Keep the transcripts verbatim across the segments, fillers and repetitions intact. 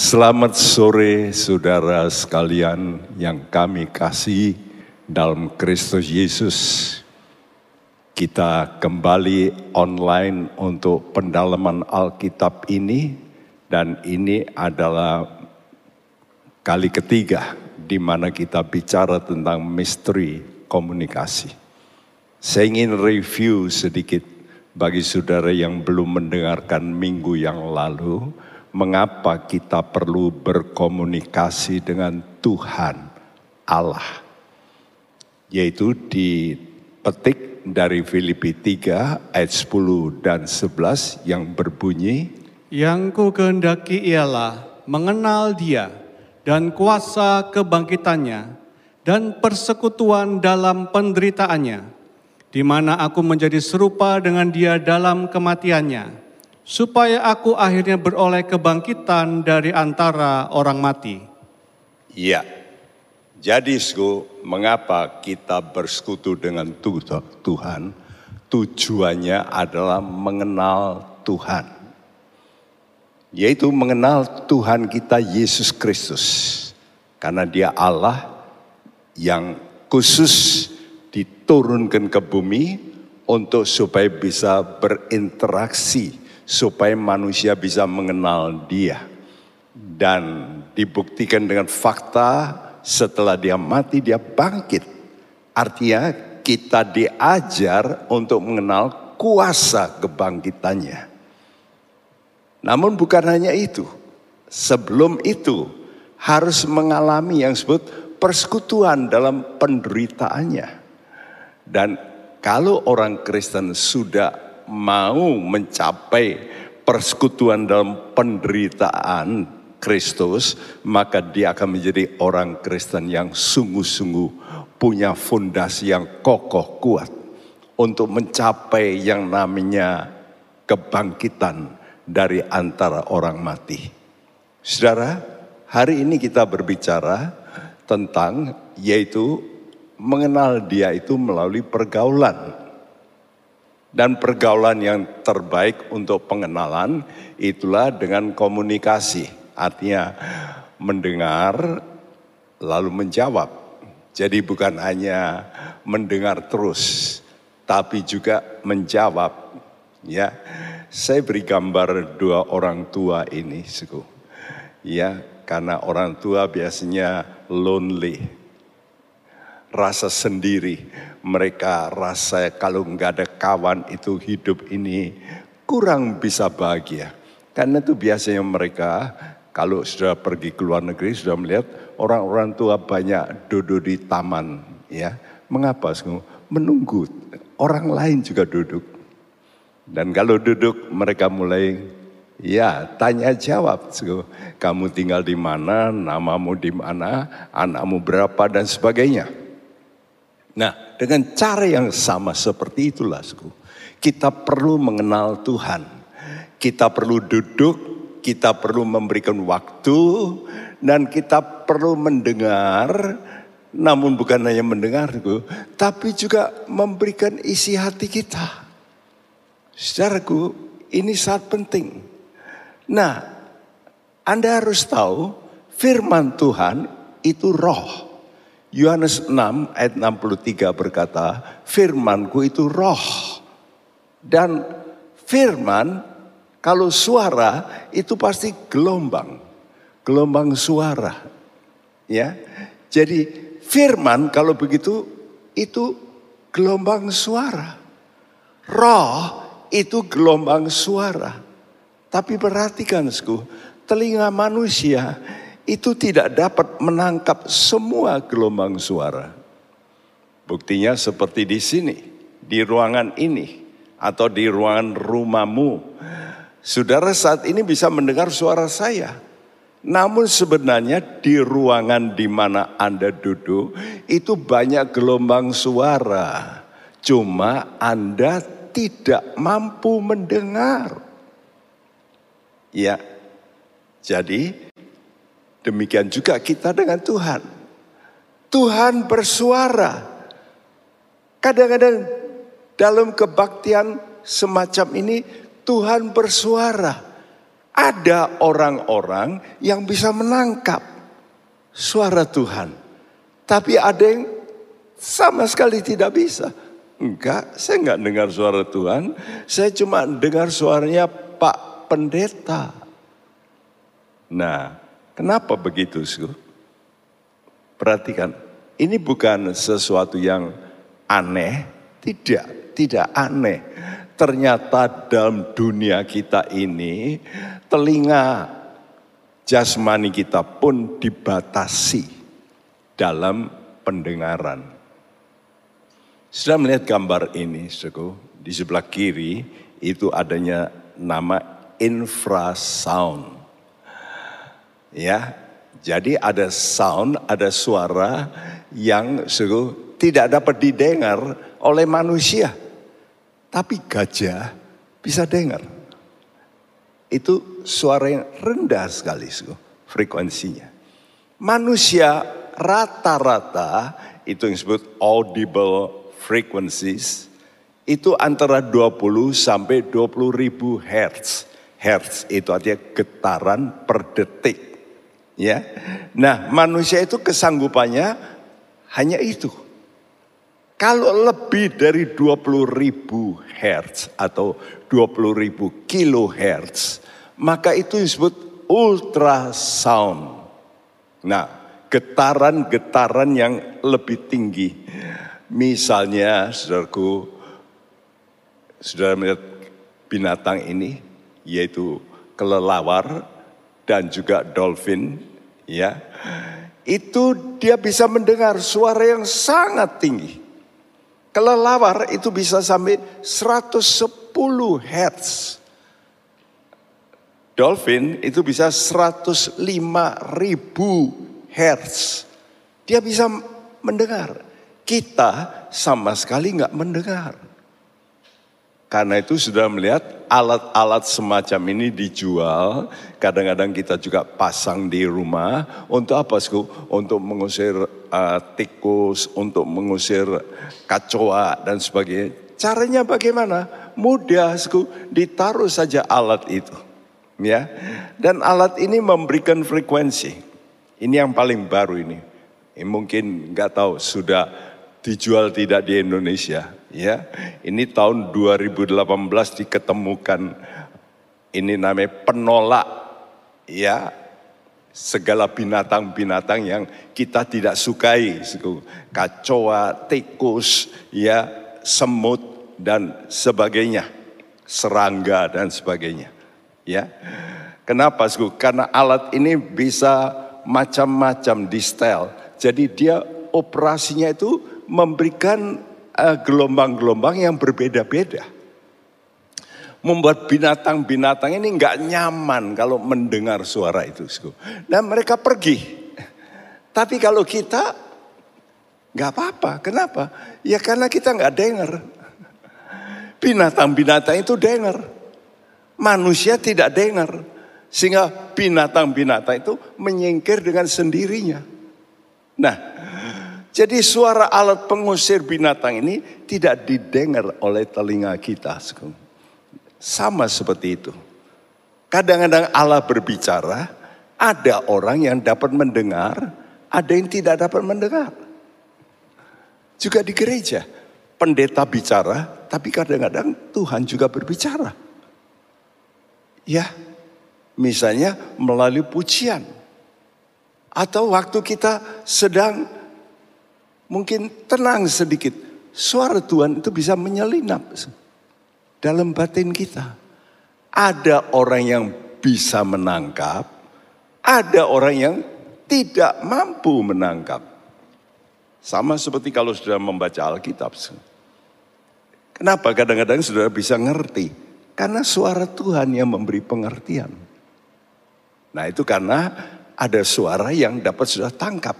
Selamat sore saudara sekalian yang kami kasih dalam Kristus Yesus. Kita kembali online untuk pendalaman Alkitab ini. Dan ini adalah kali ketiga di mana kita bicara tentang misteri komunikasi. Saya ingin review sedikit bagi saudara yang belum mendengarkan minggu yang lalu. Mengapa kita perlu berkomunikasi dengan Tuhan Allah? Yaitu dipetik dari Filipi tiga ayat sepuluh dan sebelas yang berbunyi, yang ku kehendaki ialah mengenal Dia dan kuasa kebangkitannya dan persekutuan dalam penderitaannya, di mana aku menjadi serupa dengan Dia dalam kematiannya, supaya aku akhirnya beroleh kebangkitan dari antara orang mati. Ya, jadi Sku, mengapa kita bersekutu dengan Tuhan? Tujuannya adalah mengenal Tuhan. Yaitu mengenal Tuhan kita Yesus Kristus. Karena Dia Allah yang khusus diturunkan ke bumi untuk supaya bisa berinteraksi, supaya manusia bisa mengenal Dia. Dan dibuktikan dengan fakta setelah Dia mati, Dia bangkit. Artinya kita diajar untuk mengenal kuasa kebangkitannya. Namun bukan hanya itu. Sebelum itu harus mengalami yang disebut persekutuan dalam penderitaannya. Dan kalau orang Kristen sudah mau mencapai persekutuan dalam penderitaan Kristus, maka dia akan menjadi orang Kristen yang sungguh-sungguh punya fondasi yang kokoh kuat untuk mencapai yang namanya kebangkitan dari antara orang mati. Saudara, hari ini kita berbicara tentang yaitu mengenal Dia itu melalui pergaulan. Dan pergaulan yang terbaik untuk pengenalan itulah dengan komunikasi. Artinya mendengar lalu menjawab. Jadi bukan hanya mendengar terus, tapi juga menjawab. Ya, saya beri gambar dua orang tua ini, Sku. Ya, karena orang tua biasanya lonely. Rasa sendiri, mereka rasa kalau nggak ada kawan itu hidup ini kurang bisa bahagia. Karena itu biasanya mereka kalau sudah pergi ke luar negeri, sudah melihat orang-orang tua banyak duduk di taman. Ya, mengapa? Menunggu orang lain juga duduk. Dan kalau duduk mereka mulai ya, tanya jawab. Kamu tinggal di mana, namamu di mana, anakmu berapa dan sebagainya. Nah, dengan cara yang sama seperti itulah, Sku, kita perlu mengenal Tuhan. Kita perlu duduk, kita perlu memberikan waktu, dan kita perlu mendengar. Namun bukan hanya mendengar, Sku, tapi juga memberikan isi hati kita. Saudaraku, ini sangat penting. Nah, Anda harus tahu firman Tuhan itu roh. Yohanes enam ayat enam puluh tiga berkata, firmanku itu roh. Dan firman kalau suara itu pasti gelombang. Gelombang suara. Ya. Jadi firman kalau begitu itu gelombang suara. Roh itu gelombang suara. Tapi perhatikan, Sku, telinga manusia itu tidak dapat menangkap semua gelombang suara. Buktinya seperti di sini, di ruangan ini, atau di ruangan rumahmu. Saudara saat ini bisa mendengar suara saya. Namun sebenarnya di ruangan di mana Anda duduk, itu banyak gelombang suara. Cuma Anda tidak mampu mendengar. Ya, jadi demikian juga kita dengan Tuhan. Tuhan bersuara. Kadang-kadang dalam kebaktian semacam ini Tuhan bersuara. Ada orang-orang yang bisa menangkap suara Tuhan. Tapi ada yang sama sekali tidak bisa. Enggak, saya enggak dengar suara Tuhan. Saya cuma dengar suaranya Pak Pendeta. Nah, kenapa begitu, Sur? Perhatikan, ini bukan sesuatu yang aneh. Tidak, tidak aneh. Ternyata dalam dunia kita ini, telinga jasmani kita pun dibatasi dalam pendengaran. Sudah melihat gambar ini, Suku, di sebelah kiri itu adanya nama infrasound. Ya, jadi ada sound, ada suara yang Suku tidak dapat didengar oleh manusia. Tapi gajah bisa dengar. Itu suara yang rendah sekali frekuensinya. Manusia rata-rata itu yang disebut audible frequencies. Itu antara dua puluh sampai dua puluh ribu hertz. Hertz itu artinya getaran per detik. Ya. Nah, manusia itu kesanggupannya hanya itu. Kalau lebih dari dua puluh ribu hertz atau dua puluh ribu kilohertz, maka itu disebut ultrasound. Nah, getaran-getaran yang lebih tinggi. Misalnya, saudaraku, saudara melihat binatang ini, yaitu kelelawar dan juga dolphin, ya, itu dia bisa mendengar suara yang sangat tinggi. Kelelawar itu bisa sampai seratus sepuluh hertz. Dolphin itu bisa seratus lima ribu hertz. Dia bisa mendengar. Kita sama sekali nggak mendengar. Karena itu sudah melihat alat-alat semacam ini dijual. Kadang-kadang kita juga pasang di rumah. Untuk apa, Sku? Untuk mengusir uh, tikus, untuk mengusir kacoa dan sebagainya. Caranya bagaimana? Mudah, Sku. Ditaruh saja alat itu. Ya. Dan alat ini memberikan frekuensi. Ini yang paling baru ini. Eh, mungkin nggak tahu sudah dijual tidak di Indonesia. Ya, ini tahun dua ribu delapan belas diketemukan, ini namanya penolak, ya, segala binatang-binatang yang kita tidak sukai, kacoa, tikus, ya, semut dan sebagainya, serangga dan sebagainya, ya. Kenapa, Suku? Karena alat ini bisa macam-macam di setel, jadi dia operasinya itu memberikan gelombang-gelombang yang berbeda-beda. Membuat binatang-binatang ini nggak nyaman kalau mendengar suara itu. Dan mereka pergi. Tapi kalau kita nggak apa-apa. Kenapa? Ya karena kita nggak dengar. Binatang-binatang itu dengar. Manusia tidak dengar. Sehingga binatang-binatang itu menyingkir dengan sendirinya. Nah, jadi suara alat pengusir binatang ini tidak didengar oleh telinga kita. Sama seperti itu. Kadang-kadang Allah berbicara, ada orang yang dapat mendengar, ada yang tidak dapat mendengar. Juga di gereja, pendeta bicara, tapi kadang-kadang Tuhan juga berbicara. Ya, misalnya melalui pujian. Atau waktu kita sedang mungkin tenang sedikit. Suara Tuhan itu bisa menyelinap dalam batin kita. Ada orang yang bisa menangkap. Ada orang yang tidak mampu menangkap. Sama seperti kalau saudara membaca Alkitab. Kenapa kadang-kadang saudara bisa ngerti? Karena suara Tuhan yang memberi pengertian. Nah, itu karena ada suara yang dapat saudara tangkap.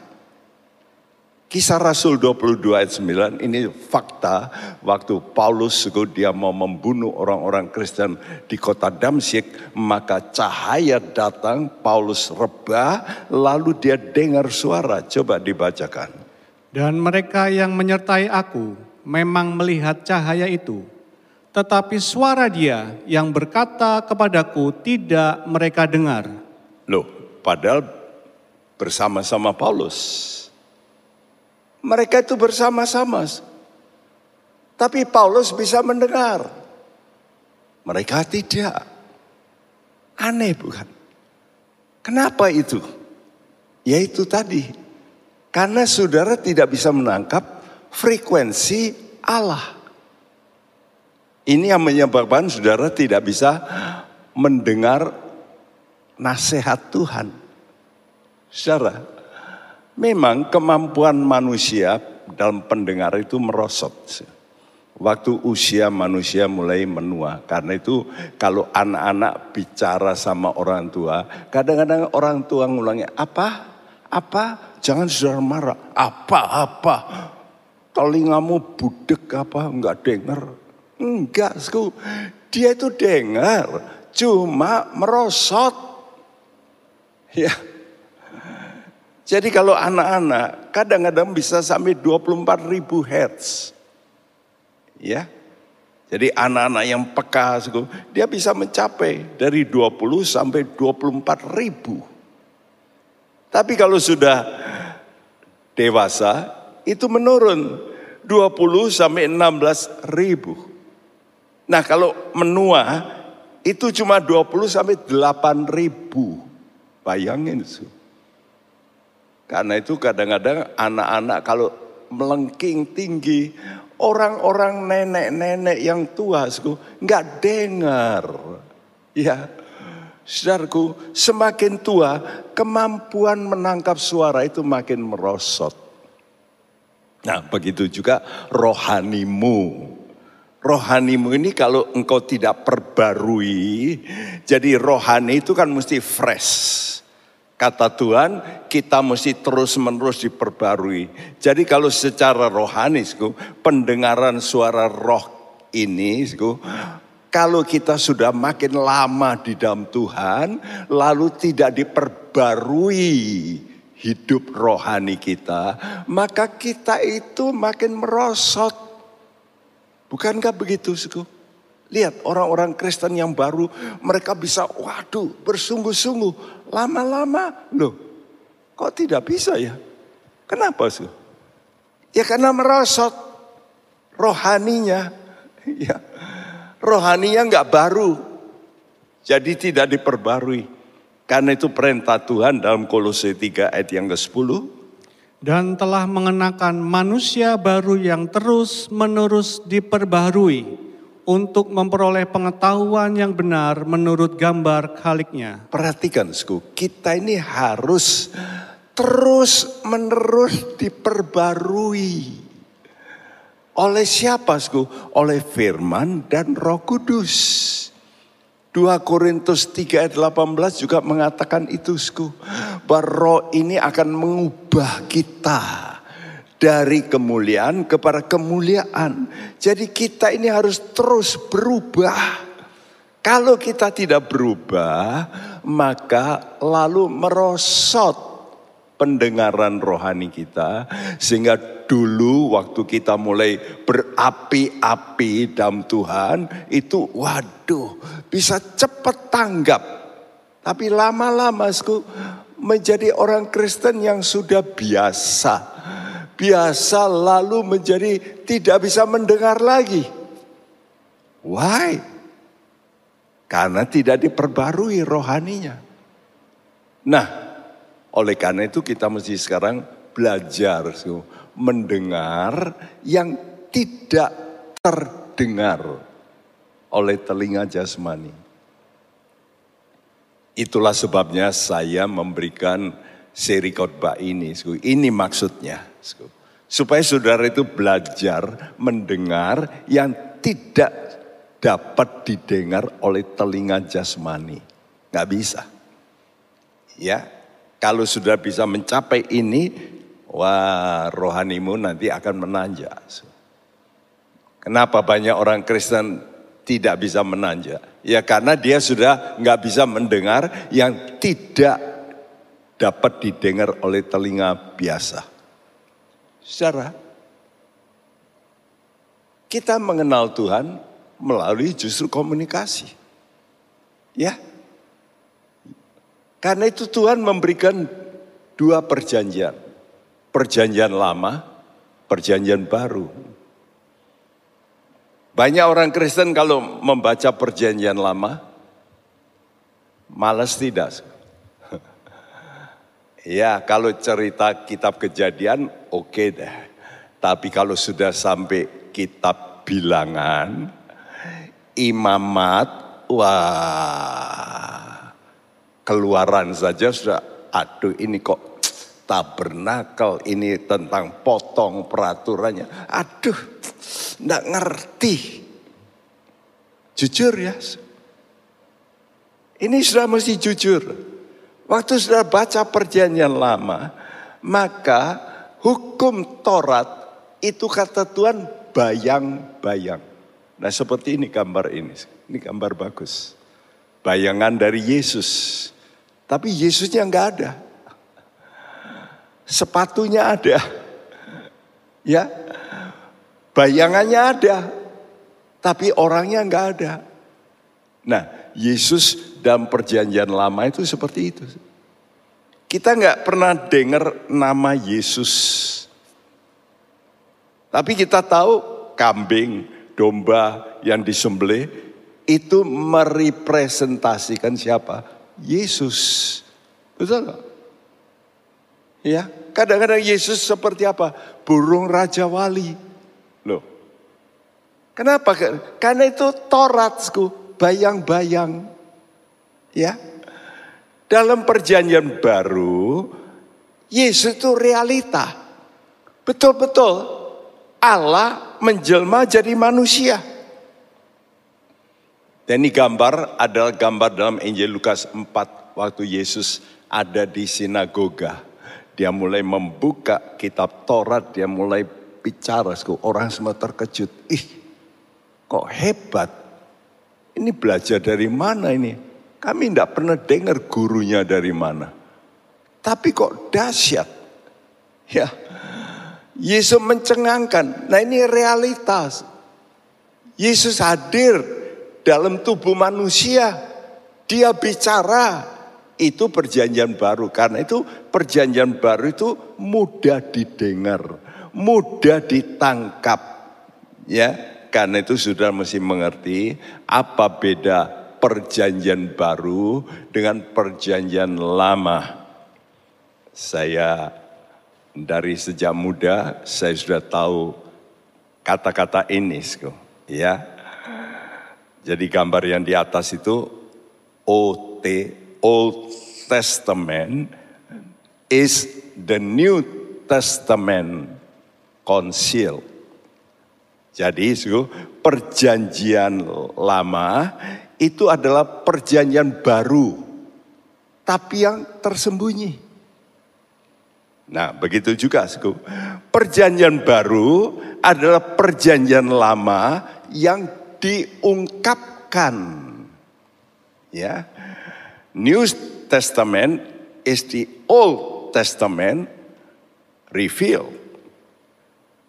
Kisah Rasul dua puluh dua ayat sembilan, ini fakta waktu Paulus dia mau membunuh orang-orang Kristen di kota Damsyik. Maka cahaya datang, Paulus rebah, lalu dia dengar suara. Coba dibacakan. Dan mereka yang menyertai aku memang melihat cahaya itu. Tetapi suara dia yang berkata kepadaku tidak mereka dengar. Loh, padahal bersama-sama Paulus. Mereka itu bersama-sama. Tapi Paulus bisa mendengar. Mereka tidak. Aneh bukan? Kenapa itu? Ya itu tadi. Karena saudara tidak bisa menangkap frekuensi Allah. Ini yang menyebabkan saudara tidak bisa mendengar nasihat Tuhan. Saudara, memang kemampuan manusia dalam pendengar itu merosot. Waktu usia manusia mulai menua. Karena itu kalau anak-anak bicara sama orang tua, kadang-kadang orang tua ngulangnya, apa? Apa? Jangan saudara marah. Apa-apa? Telingamu budek apa? Enggak dengar. Enggak, sku. Dia itu dengar, cuma merosot. Ya. Jadi kalau anak-anak kadang-kadang bisa sampai dua puluh empat ribu hertz. Ya. Jadi anak-anak yang peka, sku, dia bisa mencapai dari dua puluh sampai dua puluh empat ribu. Tapi kalau sudah dewasa itu menurun dua puluh sampai enam belas ribu. Nah kalau menua itu cuma dua puluh sampai delapan ribu. Bayangin itu. Karena itu kadang-kadang anak-anak kalau melengking tinggi. Orang-orang nenek-nenek yang tua nggak dengar. Ya, saudaraku, semakin tua kemampuan menangkap suara itu makin merosot. Nah begitu juga rohanimu. Rohanimu ini kalau engkau tidak perbarui, jadi rohani itu kan mesti fresh. Kata Tuhan, kita mesti terus-menerus diperbarui. Jadi kalau secara rohani, pendengaran suara roh ini, kalau kita sudah makin lama di dalam Tuhan, lalu tidak diperbarui hidup rohani kita, maka kita itu makin merosot. Bukankah begitu, suku? Lihat orang-orang Kristen yang baru, mereka bisa, waduh, bersungguh-sungguh, lama-lama, loh, kok tidak bisa ya? Kenapa, suku? Ya karena merosot rohaninya, ya, rohaninya nggak baru, jadi tidak diperbarui. Karena itu perintah Tuhan dalam Kolose tiga ayat yang ke sepuluh. Dan telah mengenakan manusia baru yang terus-menerus diperbaharui untuk memperoleh pengetahuan yang benar menurut gambar Khalik-Nya. Perhatikan, suku, kita ini harus terus-menerus diperbarui. Oleh siapa, suku? Oleh firman dan Roh Kudus. dua Korintus tiga ayat delapan belas juga mengatakan itu, suku, bahwa roh ini akan mengubah kita dari kemuliaan kepada kemuliaan. Jadi kita ini harus terus berubah. Kalau kita tidak berubah, maka lalu merosot pendengaran rohani kita, sehingga dulu waktu kita mulai berapi-api dalam Tuhan, itu waduh bisa cepat tanggap. Tapi lama-lama suku menjadi orang Kristen yang sudah biasa. Biasa lalu menjadi tidak bisa mendengar lagi. Why? Karena tidak diperbarui rohaninya. Nah, oleh karena itu kita mesti sekarang belajar suku mendengar yang tidak terdengar oleh telinga jasmani. Itulah sebabnya saya memberikan seri khotbah ini. Ini maksudnya. Supaya saudara itu belajar mendengar yang tidak dapat didengar oleh telinga jasmani. Nggak bisa. Ya, kalau sudah bisa mencapai ini, wah, rohanimu nanti akan menanjak. Kenapa banyak orang Kristen tidak bisa menanjak? Ya karena dia sudah nggak bisa mendengar yang tidak dapat didengar oleh telinga biasa. Saudara, kita mengenal Tuhan melalui justru komunikasi. Ya. Karena itu Tuhan memberikan dua perjanjian. Perjanjian lama, perjanjian baru. Banyak orang Kristen kalau membaca perjanjian lama, malas tidak. Ya, kalau cerita kitab Kejadian, oke okay deh. Tapi kalau sudah sampai kitab Bilangan, Imamat, wah. Keluaran saja sudah, aduh ini kok tabernakel, ini tentang potong peraturannya. Aduh, enggak ngerti. Jujur ya. Ini sudah mesti jujur. Waktu sudah baca perjanjian lama, maka hukum Taurat itu kata Tuhan bayang-bayang. Nah seperti ini gambar ini, ini gambar bagus. Bayangan dari Yesus, tapi Yesusnya nggak ada. Sepatunya ada, ya. Bayangannya ada, tapi orangnya nggak ada. Nah Yesus dalam perjanjian lama itu seperti itu. Kita nggak pernah dengar nama Yesus. Tapi kita tahu kambing, domba yang disembelih itu merepresentasikan siapa? Yesus. Betul nggak? Ya, kadang-kadang Yesus seperti apa? Burung raja wali. Loh. Kenapa? Karena itu Tauratku, bayang-bayang. Ya, dalam perjanjian baru Yesus itu realita, betul-betul Allah menjelma jadi manusia. Dan ini gambar adalah gambar dalam Injil Lukas empat waktu Yesus ada di sinagoga, dia mulai membuka kitab Taurat, dia mulai bicara, orang semua terkejut, ih kok hebat, ini belajar dari mana ini? Kami tidak pernah dengar gurunya dari mana. Tapi kok dahsyat. Ya. Yesus mencengangkan. Nah ini realitas. Yesus hadir dalam tubuh manusia. Dia bicara. Itu perjanjian baru. Karena itu perjanjian baru itu mudah didengar. Mudah ditangkap. Ya. Karena itu saudara mesti mengerti apa beda perjanjian baru dengan perjanjian lama. Saya dari sejak muda saya sudah tahu kata-kata ini, ya. Jadi gambar yang di atas itu O T, Old Testament is the New Testament concealed. Jadi perjanjian lama itu adalah perjanjian baru, tapi yang tersembunyi. Nah, begitu juga, Sku. Perjanjian baru adalah perjanjian lama yang diungkapkan. Ya, New Testament is the Old Testament revealed.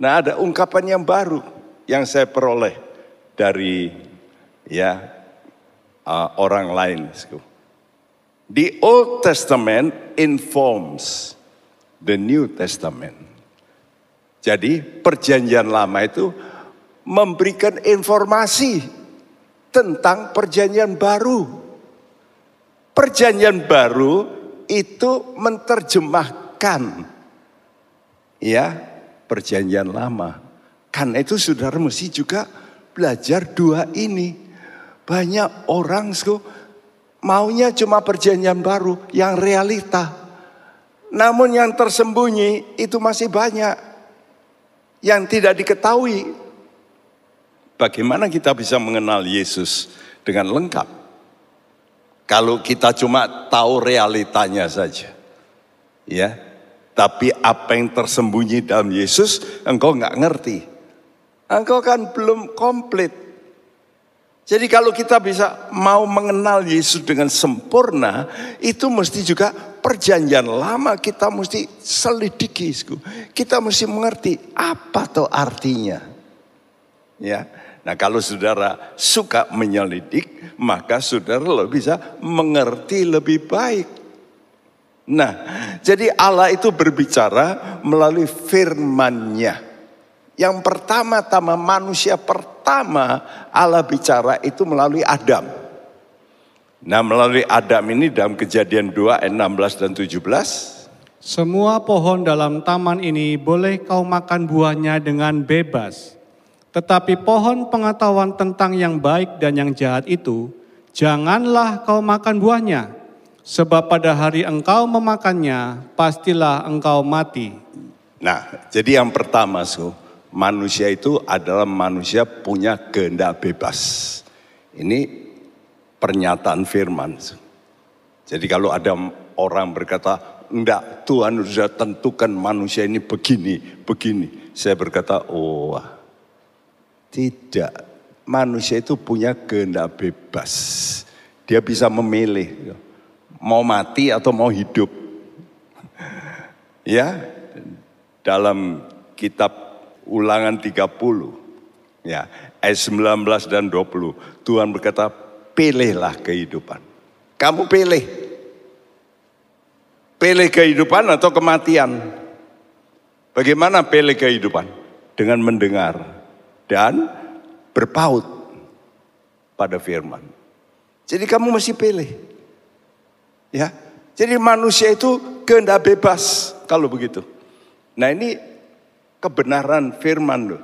Nah, ada ungkapan yang baru yang saya peroleh dari, ya. Uh, orang lain. The Old Testament informs the New Testament. Jadi perjanjian lama itu memberikan informasi tentang perjanjian baru. Perjanjian baru itu menerjemahkan, ya, perjanjian lama. Karena itu saudara mesti juga belajar dua ini. Banyak orang maunya cuma perjanjian baru yang realita. Namun yang tersembunyi itu masih banyak. Yang tidak diketahui. Bagaimana kita bisa mengenal Yesus dengan lengkap? Kalau kita cuma tahu realitanya saja. Ya, tapi apa yang tersembunyi dalam Yesus engkau nggak ngerti. Engkau kan belum komplit. Jadi kalau kita bisa mau mengenal Yesus dengan sempurna, itu mesti juga perjanjian lama kita mesti selidiki. Kita mesti mengerti apa tuh artinya. Ya. Nah, kalau saudara suka menyelidik, maka saudara lebih bisa mengerti lebih baik. Nah, jadi Allah itu berbicara melalui firman-Nya. Yang pertama-tama, manusia pertama Allah bicara itu melalui Adam. Nah, melalui Adam ini dalam Kejadian dua ayat enam belas dan tujuh belas. Semua pohon dalam taman ini boleh kau makan buahnya dengan bebas. Tetapi pohon pengetahuan tentang yang baik dan yang jahat itu, janganlah kau makan buahnya. Sebab pada hari engkau memakannya, pastilah engkau mati. Nah, jadi yang pertama, so, manusia itu adalah manusia punya kehendak bebas. Ini pernyataan firman. So. Jadi kalau ada orang berkata, enggak, Tuhan sudah tentukan manusia ini begini, begini. Saya berkata, oh tidak. Manusia itu punya kehendak bebas. Dia bisa memilih. Mau mati atau mau hidup. Ya, dalam kitab Ulangan tiga puluh. Ya, ayat sembilan belas dan dua puluh. Tuhan berkata, pilihlah kehidupan. Kamu pilih. Pilih kehidupan atau kematian. Bagaimana pilih kehidupan? Dengan mendengar dan berpaut pada firman. Jadi kamu mesti pilih. Ya. Jadi manusia itu kehendak bebas kalau begitu. Nah, ini kebenaran firman loh.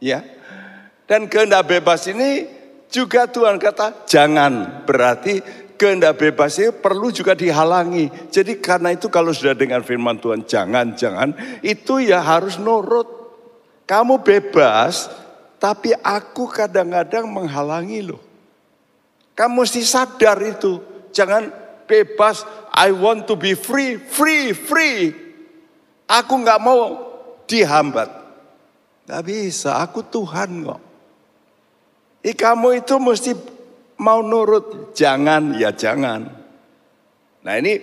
Ya. Dan kehendak bebas ini juga Tuhan kata jangan, berarti kehendak bebas itu perlu juga dihalangi. Jadi karena itu kalau sudah dengar firman Tuhan, jangan-jangan itu ya harus nurut. Kamu bebas, tapi aku kadang-kadang menghalangi loh. Kamu mesti sadar itu. Jangan bebas, I want to be free, free, free. Aku gak mau dihambat. Gak bisa, aku Tuhan kok. Eh, kamu itu mesti mau nurut, jangan ya jangan. Nah, ini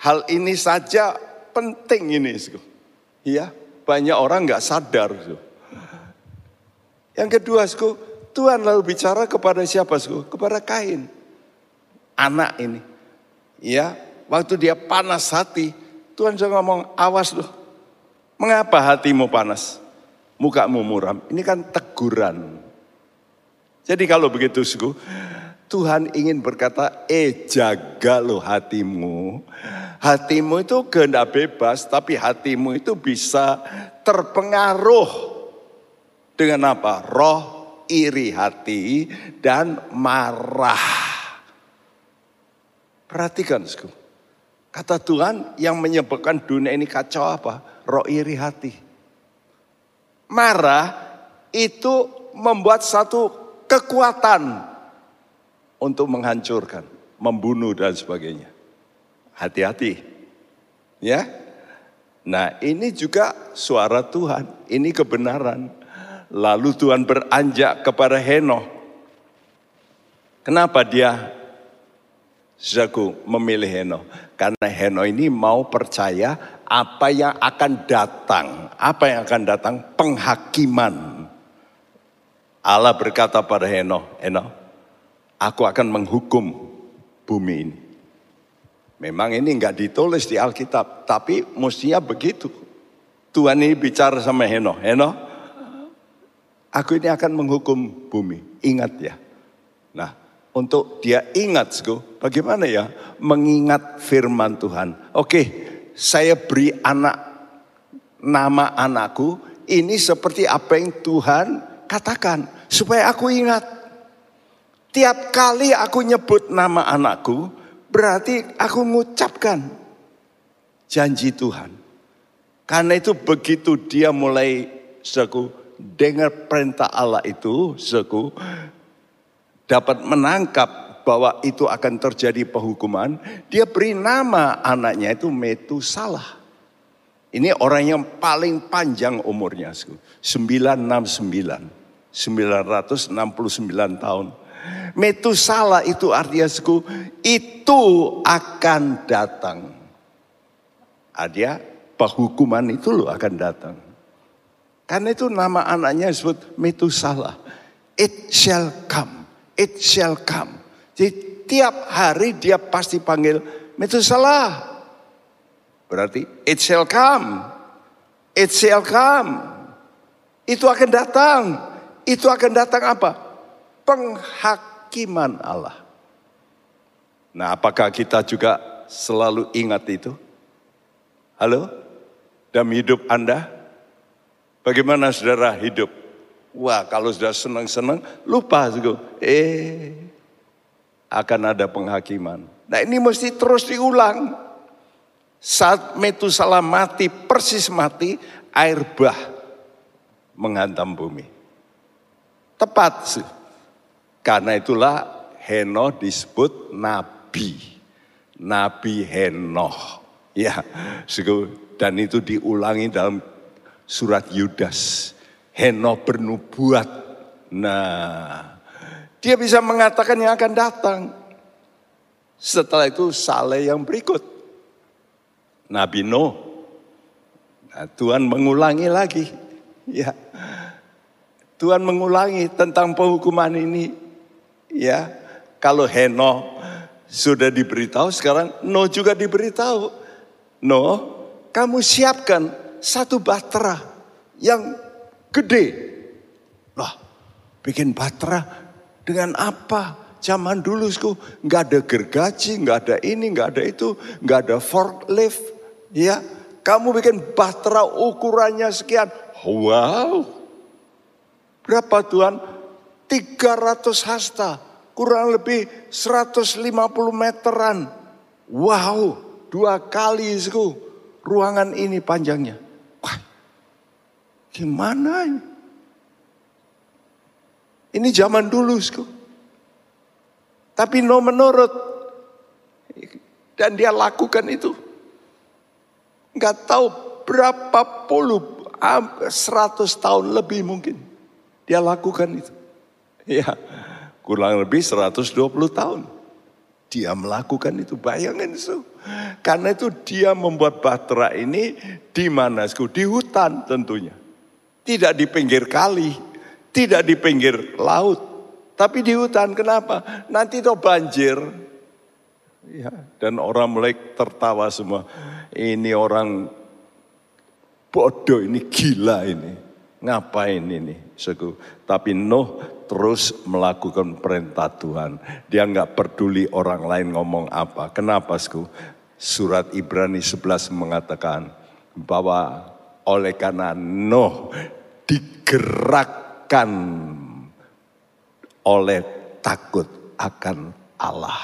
hal ini saja penting ini. Ya, banyak orang nggak sadar. Yang kedua, Tuhan lalu bicara kepada siapa? Kepada Kain, anak ini. Ya, waktu dia panas hati, Tuhan sudah ngomong, awas loh. Mengapa hatimu panas? Mukamu muram. Ini kan teguran. Jadi kalau begitu, Tuhan ingin berkata, eh jaga loh hatimu. Hatimu itu kehendak bebas, tapi hatimu itu bisa terpengaruh. Dengan apa? Roh iri hati dan marah. Perhatikan, kata Tuhan yang menyebabkan dunia ini kacau apa? Roh iri hati. Marah itu membuat satu kekuatan untuk menghancurkan, membunuh dan sebagainya. Hati-hati. Ya. Nah, ini juga suara Tuhan, ini kebenaran. Lalu Tuhan beranjak kepada Henokh. Kenapa dia Zaku memilih Henokh? Karena Henokh ini mau percaya apa yang akan datang, apa yang akan datang penghakiman. Allah berkata pada Henokh, Henokh, aku akan menghukum bumi ini. Memang ini nggak ditulis di Alkitab, tapi mestinya begitu. Tuhan ini bicara sama Henokh, Henokh, aku ini akan menghukum bumi. Ingat ya. Nah, untuk dia ingat, bagaimana ya? Mengingat firman Tuhan. Oke, saya beri anak, nama anakku ini seperti apa yang Tuhan katakan, supaya aku ingat. Tiap kali aku nyebut nama anakku, berarti aku mengucapkan janji Tuhan. Karena itu begitu dia mulai seku dengar perintah Allah itu, seku dapat menangkap bahwa itu akan terjadi penghukuman. Dia beri nama anaknya itu Metusalah. Ini orang yang paling panjang umurnya, seku sembilan enam sembilan. sembilan ratus enam puluh sembilan tahun. Metusalah itu artinya suku, itu akan datang. Artinya, penghukuman itu loh akan datang. Karena itu nama anaknya disebut Metusalah. It shall come. It shall come. Jadi tiap hari dia pasti panggil Metusalah. Berarti it shall come. It shall come. Itu akan datang. Itu akan datang apa? Penghakiman Allah. Nah, apakah kita juga selalu ingat itu? Halo? Dalam hidup Anda? Bagaimana saudara hidup? Wah, kalau sudah senang-senang, lupa. Eh, akan ada penghakiman. Nah, ini mesti terus diulang. Saat Metusalah mati, persis mati, air bah menghantam bumi. Tepat. Karena itulah Henokh disebut nabi. Nabi Henokh. Ya, dan itu diulangi dalam surat Yudas. Henokh bernubuat. Nah, dia bisa mengatakan yang akan datang. Setelah itu Saleh yang berikut. Nabi Nuh. Nah, Tuhan mengulangi lagi. Ya. Tuhan mengulangi tentang penghukuman ini. Ya, kalau Henokh sudah diberitahu, sekarang Nuh juga diberitahu. Nuh, kamu siapkan satu bahtera yang gede. Lah, bikin bahtera dengan apa? Zaman dulu, nggak ada gergaji, nggak ada ini, nggak ada itu, nggak ada forklift. Ya, kamu bikin bahtera ukurannya sekian. Wow, berapa Tuhan? tiga ratus hasta, kurang lebih seratus lima puluh meteran. Wow, dua kali itu ruangan ini panjangnya. Wah, gimana ini? Ini zaman dulu, sku. Tapi no menurut. Dan dia lakukan itu. Nggak tahu berapa puluh, seratus tahun lebih mungkin. Dia lakukan itu. Ya, kurang lebih seratus dua puluh tahun. Dia melakukan itu, bayangin itu. Karena itu dia membuat bahtera ini di mana, sku? Di hutan tentunya. Tidak di pinggir kali. Tidak di pinggir laut, tapi di hutan. Kenapa? Nanti itu banjir. Ya, dan orang mulai tertawa semua. Ini orang bodoh ini, gila ini. Ngapain ini? Suku. Tapi Nuh terus melakukan perintah Tuhan. Dia nggak peduli orang lain ngomong apa. Kenapa, suku? Surat Ibrani sebelas mengatakan bahwa oleh karena Nuh digerak oleh takut akan Allah.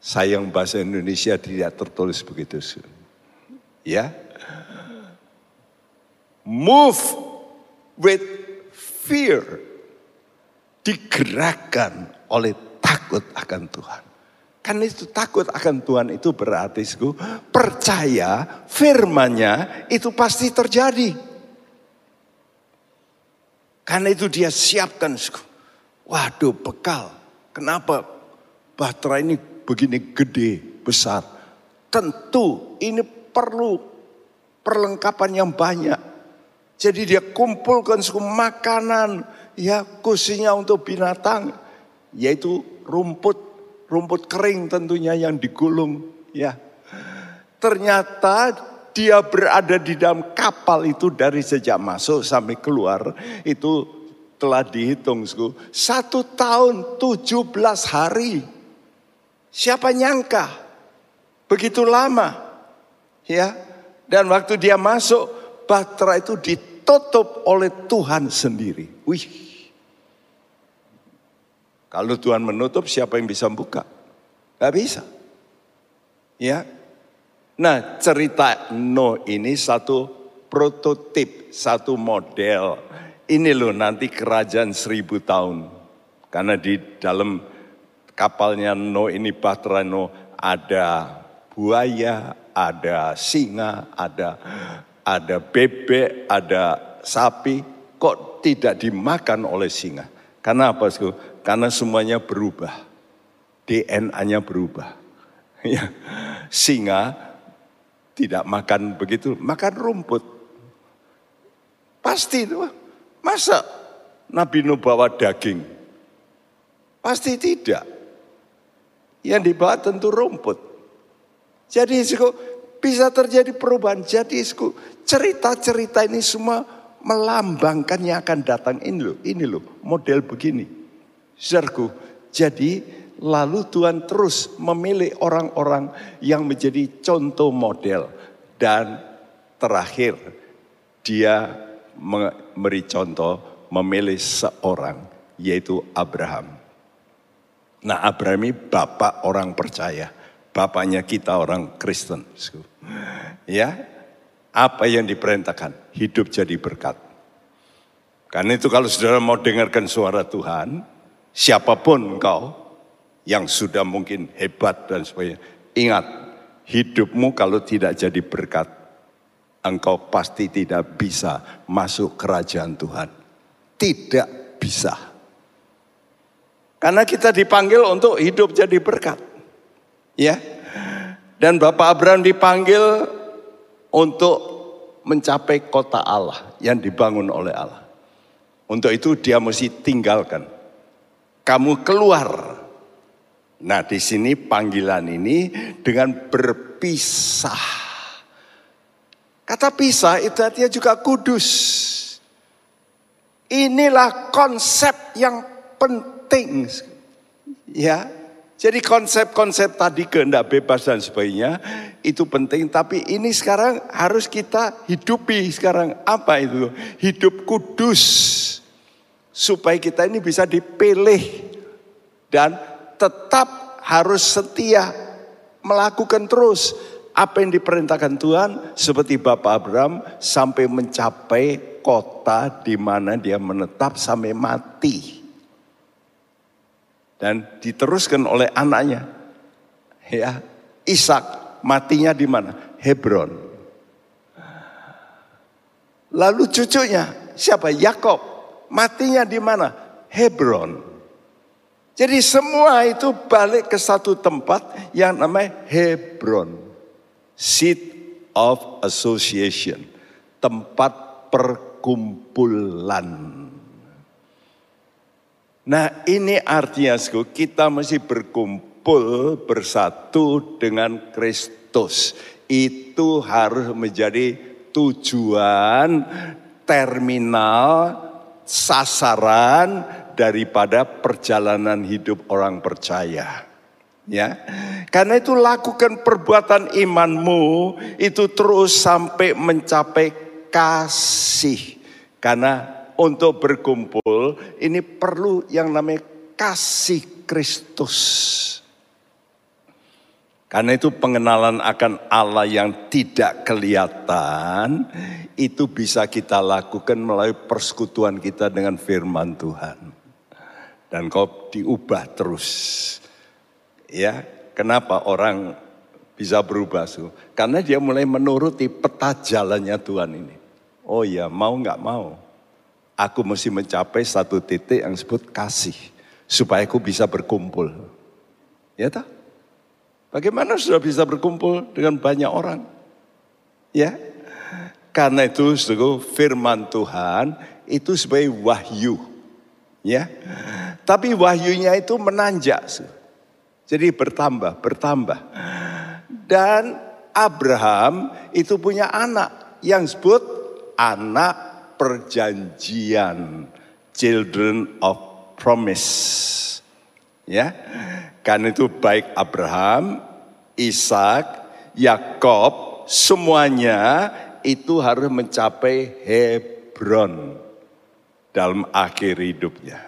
Sayang bahasa Indonesia tidak tertulis begitu. Ya. Move with fear. Digerakkan oleh takut akan Tuhan. Kan itu takut akan Tuhan itu berarti suku, percaya firman-Nya itu pasti terjadi. Karena itu dia siapkan. Waduh, bekal. Kenapa bahtera ini begini gede, besar? Tentu ini perlu perlengkapan yang banyak. Jadi dia kumpulkan suku makanan, ya khususnya untuk binatang, yaitu rumput, rumput kering tentunya yang digulung, ya. Ternyata dia berada di dalam kapal itu dari sejak masuk sampai keluar. Itu telah dihitung. Satu tahun tujuh belas hari. Siapa nyangka begitu lama. Ya. Dan waktu dia masuk, bahtera itu ditutup oleh Tuhan sendiri. Wih. Kalau Tuhan menutup, siapa yang bisa buka? Gak bisa. Ya. Nah, cerita Nuh ini satu prototip, satu model. Ini loh nanti kerajaan seribu tahun. Karena di dalam kapalnya Nuh ini, bahtera Nuh, ada buaya, ada singa, ada ada bebek, ada sapi. Kok tidak dimakan oleh singa? Karena apa? Karena semuanya berubah. D N A-nya berubah. Ya, singa tidak makan begitu, makan rumput. Pasti itu. Masa Nabi Nuh bawa daging? Pasti tidak. Yang dibawa tentu rumput. Jadi isku, bisa terjadi perubahan. Jadi isku, cerita-cerita ini semua melambangkan yang akan datang. Ini loh, ini loh model begini. Saudaraku, jadi lalu Tuhan terus memilih orang-orang yang menjadi contoh model. Dan terakhir dia memberi contoh, memilih seorang yaitu Abraham. Nah, Abraham ini bapak orang percaya. Bapaknya kita orang Kristen. Ya, apa yang diperintahkan? Hidup jadi berkat. Karena itu kalau saudara mau dengarkan suara Tuhan, siapapun engkau yang sudah mungkin hebat dan sebagainya, ingat, hidupmu kalau tidak jadi berkat, engkau pasti tidak bisa masuk kerajaan Tuhan. Tidak bisa. Karena kita dipanggil untuk hidup jadi berkat. Ya. Dan Bapak Abraham dipanggil untuk mencapai kota Allah yang dibangun oleh Allah. Untuk itu dia mesti tinggalkan. Kamu keluar. Nah, di sini panggilan ini dengan berpisah. Kata pisah itu artinya juga kudus. Inilah konsep yang penting. Ya, jadi konsep-konsep tadi kehendak bebas dan sebagainya itu penting. Tapi ini sekarang harus kita hidupi sekarang. Apa itu? Hidup kudus. Supaya kita ini bisa dipilih dan tetap harus setia melakukan terus apa yang diperintahkan Tuhan seperti Bapak Abraham sampai mencapai kota di mana dia menetap sampai mati. Dan diteruskan oleh anaknya. Ya, Ishak matinya di mana? Hebron. Lalu cucunya siapa? Yakob matinya di mana? Hebron. Jadi semua itu balik ke satu tempat yang namanya Hebron. Seat of Association. Tempat perkumpulan. Nah, ini artinya kita mesti berkumpul bersatu dengan Kristus. Itu harus menjadi tujuan, terminal, sasaran daripada perjalanan hidup orang percaya. Ya. Karena itu lakukan perbuatan imanmu itu terus sampai mencapai kasih. Karena untuk berkumpul ini perlu yang namanya kasih Kristus. Karena itu pengenalan akan Allah yang tidak kelihatan itu bisa kita lakukan melalui persekutuan kita dengan firman Tuhan. Dan kau diubah terus. Ya, kenapa orang bisa berubah? Karena dia mulai menuruti peta jalannya Tuhan ini. Oh ya, mau gak mau. Aku mesti mencapai satu titik yang disebut kasih. Supaya aku bisa berkumpul. Ya tak? Bagaimana sudah bisa berkumpul dengan banyak orang? Ya, karena itu seluruh firman Tuhan itu sebagai wahyu. Ya, tapi wahyunya itu menanjak. Jadi bertambah, bertambah. Dan Abraham itu punya anak yang disebut anak perjanjian. Children of Promise. Ya, karena itu baik Abraham, Ishak, Yakob, semuanya itu harus mencapai Hebron. Dalam akhir hidupnya.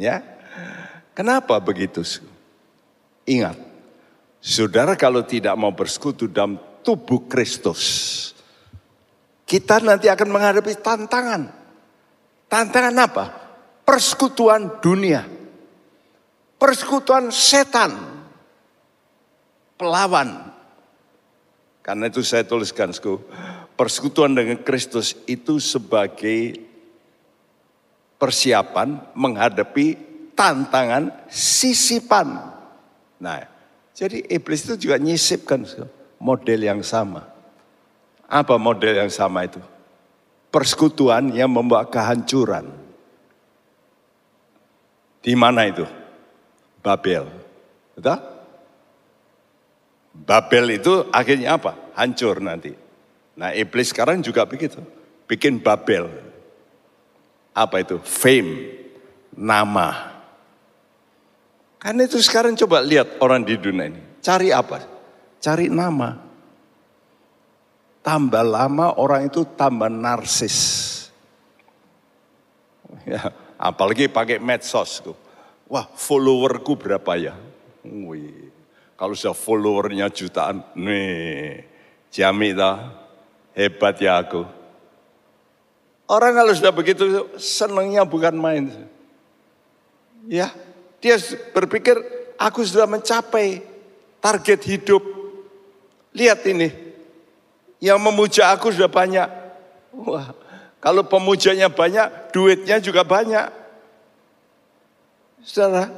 Ya. Kenapa begitu? Ingat. Saudara kalau tidak mau bersekutu dalam tubuh Kristus. Kita nanti akan menghadapi tantangan. Tantangan apa? Persekutuan dunia. Persekutuan setan. Pelawan. Karena itu saya tuliskan. Persekutuan dengan Kristus itu sebagai persiapan menghadapi tantangan sisipan. Nah, jadi iblis itu juga nyisipkan model yang sama. Apa model yang sama itu? persekutuan yang membawa kehancuran. Di mana itu? Babel. Betul? Babel itu akhirnya apa? Hancur nanti. Nah, iblis sekarang juga begitu. Bikin Babel. Apa itu? Fame. Nama. Karena itu sekarang coba lihat orang di dunia ini. Cari apa? Cari nama. Tambah lama orang itu tambah narsis. Ya, apalagi pakai medsos tuh. Wah, followerku berapa ya? Wih, kalau sudah followernya jutaan, nih, jamin dah, hebat ya aku. Orang kalau sudah begitu senangnya bukan main. Ya, dia berpikir aku sudah mencapai target hidup. Lihat ini. Yang memuja aku sudah banyak. Wah, kalau pemujanya banyak, duitnya juga banyak. Saudara,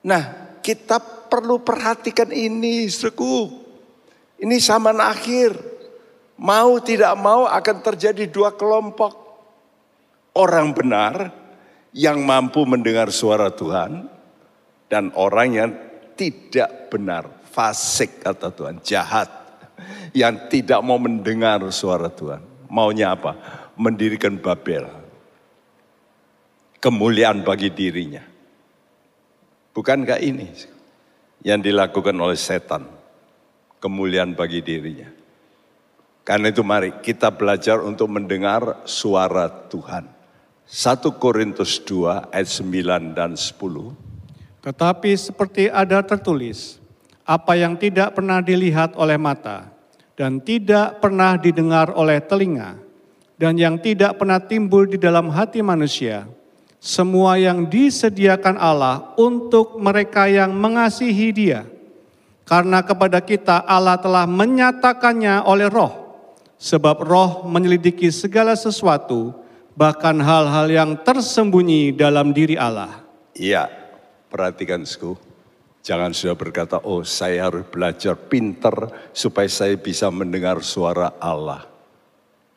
nah kita perlu perhatikan ini, saudaraku. Ini zaman akhir. Mau tidak mau akan terjadi dua kelompok. Orang benar yang mampu mendengar suara Tuhan. Dan orang yang tidak benar, fasik kata Tuhan, jahat. Yang tidak mau mendengar suara Tuhan. Maunya apa? Mendirikan Babel. Kemuliaan bagi dirinya. Bukankah ini yang dilakukan oleh setan? Kemuliaan bagi dirinya. Karena itu mari kita belajar untuk mendengar suara Tuhan. satu Korintus dua ayat sembilan dan sepuluh. Tetapi seperti ada tertulis, apa yang tidak pernah dilihat oleh mata, dan tidak pernah didengar oleh telinga, dan yang tidak pernah timbul di dalam hati manusia, semua yang disediakan Allah untuk mereka yang mengasihi Dia. Karena kepada kita Allah telah menyatakannya oleh Roh, sebab Roh menyelidiki segala sesuatu, bahkan hal-hal yang tersembunyi dalam diri Allah. Iya, perhatikan suku. Jangan sudah berkata, oh saya harus belajar pinter supaya saya bisa mendengar suara Allah.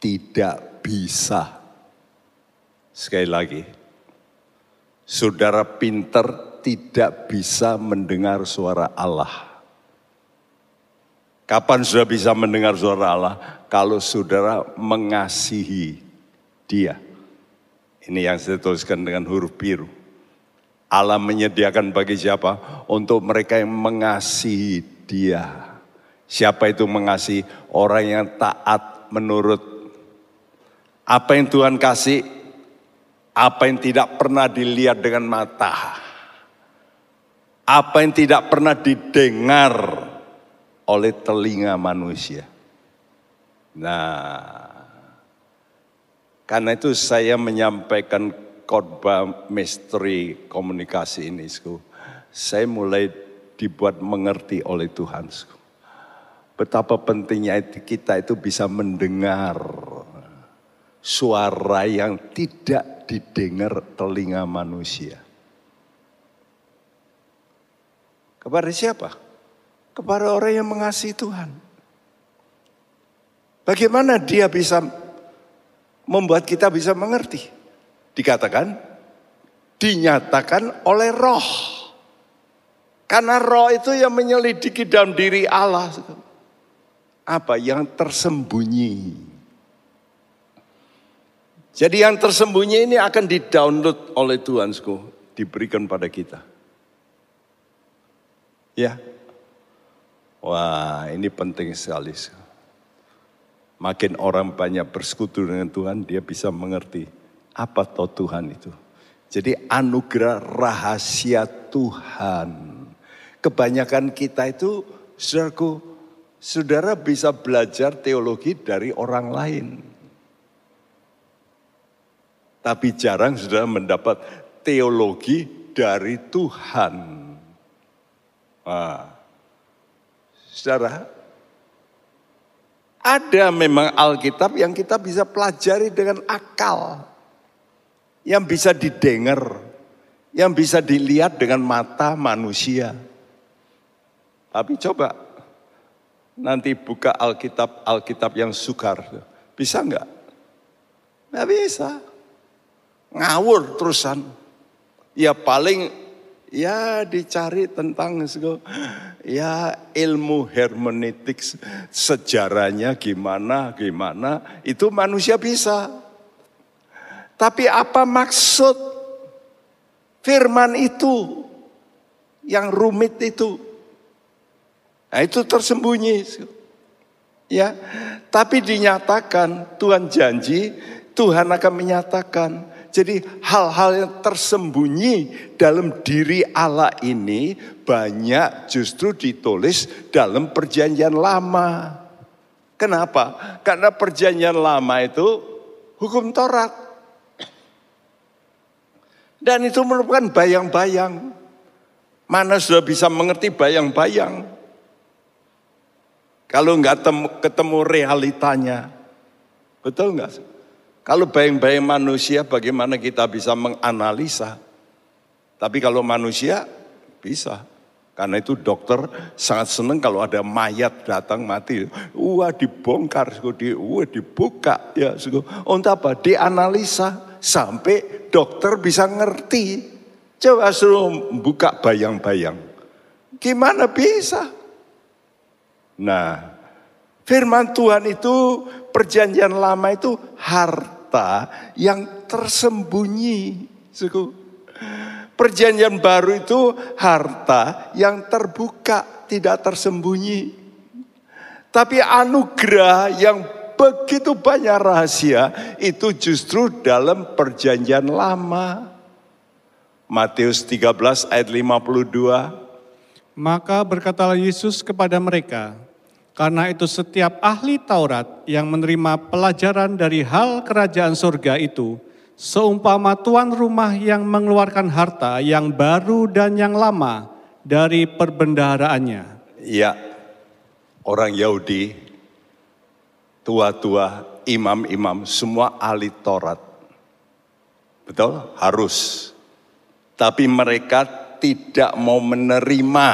Tidak bisa. Sekali lagi, saudara pinter tidak bisa mendengar suara Allah. Kapan sudah bisa mendengar suara Allah? Kalau saudara mengasihi Dia. Ini yang saya tuliskan dengan huruf biru. Allah menyediakan bagi siapa? Untuk mereka yang mengasihi Dia. Siapa itu mengasihi? Orang yang taat menurut. Apa yang Tuhan kasih? Apa yang tidak pernah dilihat dengan mata. Apa yang tidak pernah didengar oleh telinga manusia. Nah, karena itu saya menyampaikan khotbah misteri komunikasi ini, sku. Saya mulai dibuat mengerti oleh Tuhan, sku. Betapa pentingnya kita itu bisa mendengar suara yang tidak didengar telinga manusia. Kepada siapa? Kepada orang yang mengasihi Tuhan. Bagaimana Dia bisa membuat kita bisa mengerti? Dikatakan, dinyatakan oleh Roh. Karena Roh itu yang menyelidiki dalam diri Allah. Apa yang tersembunyi. Jadi yang tersembunyi ini akan didownload oleh Tuhan, diberikan pada kita. Ya. Wah, ini penting sekali. Makin orang banyak bersekutu dengan Tuhan, dia bisa mengerti. Apa toh Tuhan itu? Jadi anugerah rahasia Tuhan. Kebanyakan kita itu, saudaraku, saudara bisa belajar teologi dari orang lain. Tapi jarang saudara mendapat teologi dari Tuhan. Nah, saudara, ada memang Alkitab yang kita bisa pelajari dengan akal. Yang bisa didengar, yang bisa dilihat dengan mata manusia. Tapi coba nanti buka Alkitab, Alkitab yang sukar. Bisa enggak? Nggak bisa. Ngawur terusan. Ya paling ya dicari tentang ya ilmu hermeneutik sejarahnya gimana gimana itu manusia bisa. Tapi apa maksud firman itu yang rumit itu? Nah, itu tersembunyi. Ya, tapi dinyatakan Tuhan janji, Tuhan akan menyatakan. Jadi hal-hal yang tersembunyi dalam diri Allah ini banyak justru ditulis dalam perjanjian lama. Kenapa? Karena perjanjian lama itu hukum Taurat. Dan itu merupakan bayang-bayang. Mana sudah bisa mengerti bayang-bayang kalau nggak ketemu realitanya? Betul nggak? Kalau bayang-bayang manusia bagaimana kita bisa menganalisa? Tapi kalau manusia bisa. Karena itu dokter sangat senang kalau ada mayat datang mati. Wah dibongkar, wah dibuka. Ya, untuk apa? Dianalisa sampai dokter bisa ngerti. Coba suruh buka bayang-bayang. Gimana bisa? Nah, firman Tuhan itu, perjanjian lama itu harta yang tersembunyi. Suku. Perjanjian baru itu harta yang terbuka, tidak tersembunyi. Tapi anugerah yang begitu banyak rahasia itu justru dalam perjanjian lama. Matius tiga belas ayat lima puluh dua. Maka berkatalah Yesus kepada mereka, karena itu setiap ahli Taurat yang menerima pelajaran dari hal kerajaan surga itu, seumpama tuan rumah yang mengeluarkan harta yang baru dan yang lama dari perbendaharaannya. Ya, orang Yahudi, tua-tua, imam-imam, semua ahli Taurat. Betul? Harus. Tapi mereka tidak mau menerima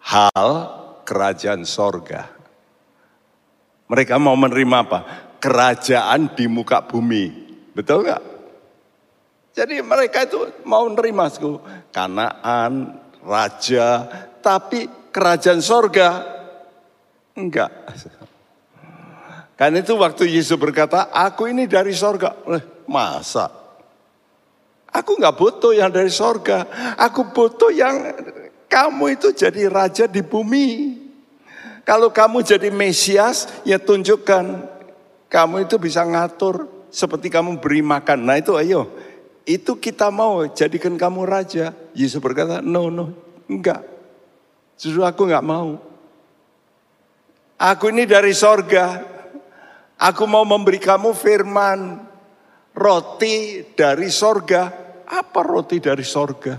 hal kerajaan sorga. Mereka mau menerima apa? Kerajaan di muka bumi. Betul nggak? Jadi mereka itu mau menerima Kanaan, raja, tapi kerajaan sorga enggak. Karena itu waktu Yesus berkata, aku ini dari sorga. Masa? Aku nggak butuh yang dari sorga. Aku butuh yang kamu itu jadi raja di bumi. Kalau kamu jadi Mesias, ya tunjukkan. Kamu itu bisa ngatur seperti kamu beri makan. Nah itu ayo, itu kita mau jadikan kamu raja. Yesus berkata, no, no, enggak. Justru aku enggak mau. Aku ini dari sorga. Aku mau memberi kamu firman. Roti dari sorga. Apa roti dari sorga?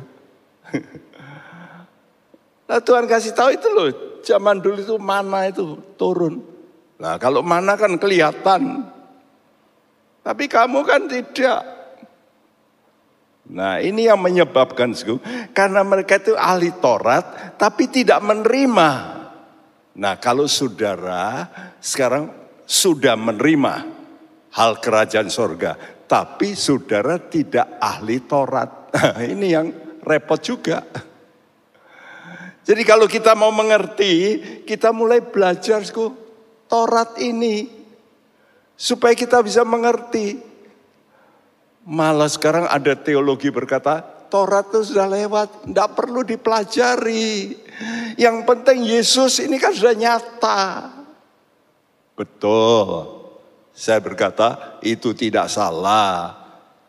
Nah Tuhan kasih tahu itu loh, zaman dulu itu mana itu turun. Nah kalau mana kan kelihatan. Tapi kamu kan tidak. Nah ini yang menyebabkan, karena mereka itu ahli Taurat tapi tidak menerima. Nah kalau saudara sekarang sudah menerima hal kerajaan sorga, tapi saudara tidak ahli Taurat. Ini yang repot juga. Jadi kalau kita mau mengerti, kita mulai belajar Taurat ini. Supaya kita bisa mengerti. Malah sekarang ada teologi berkata, Taurat itu sudah lewat, tidak perlu dipelajari. Yang penting Yesus ini kan sudah nyata. Betul. Saya berkata, itu tidak salah.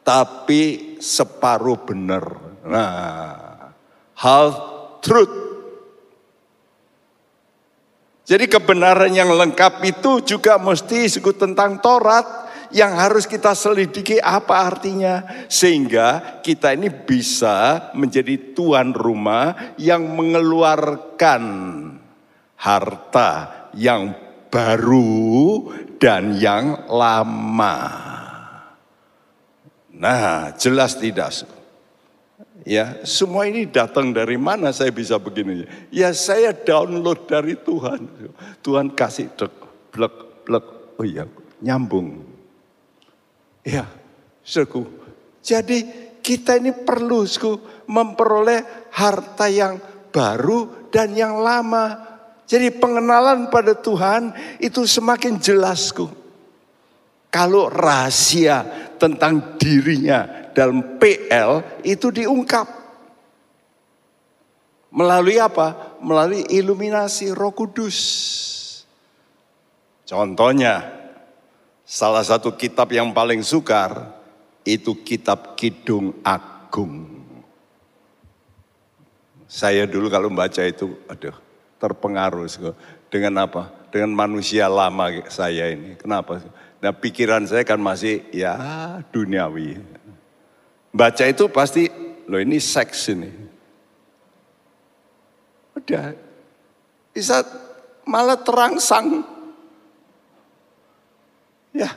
Tapi separuh benar. Nah, hal truth. Jadi kebenaran yang lengkap itu juga mesti disebut tentang Taurat yang harus kita selidiki apa artinya. Sehingga kita ini bisa menjadi tuan rumah yang mengeluarkan harta yang baru dan yang lama. Nah jelas tidak. Ya, semua ini datang dari mana saya bisa begini? Ya saya download dari Tuhan. Tuhan kasih blek blek. Oh iya, nyambung. Ya, saudaraku. Jadi kita ini perlu, saudaraku, memperoleh harta yang baru dan yang lama. Jadi pengenalan pada Tuhan itu semakin jelas, saudaraku. Kalau rahasia tentang dirinya dalam P L itu diungkap. Melalui apa? Melalui iluminasi Roh Kudus. Contohnya, salah satu kitab yang paling sukar itu kitab Kidung Agung. Saya dulu kalau membaca itu, aduh, terpengaruh dengan apa? Dengan manusia lama saya ini. Kenapa? Nah, pikiran saya kan masih ya duniawi. Baca itu pasti, loh ini seks ini. Udah, bisa malah terangsang. Ya,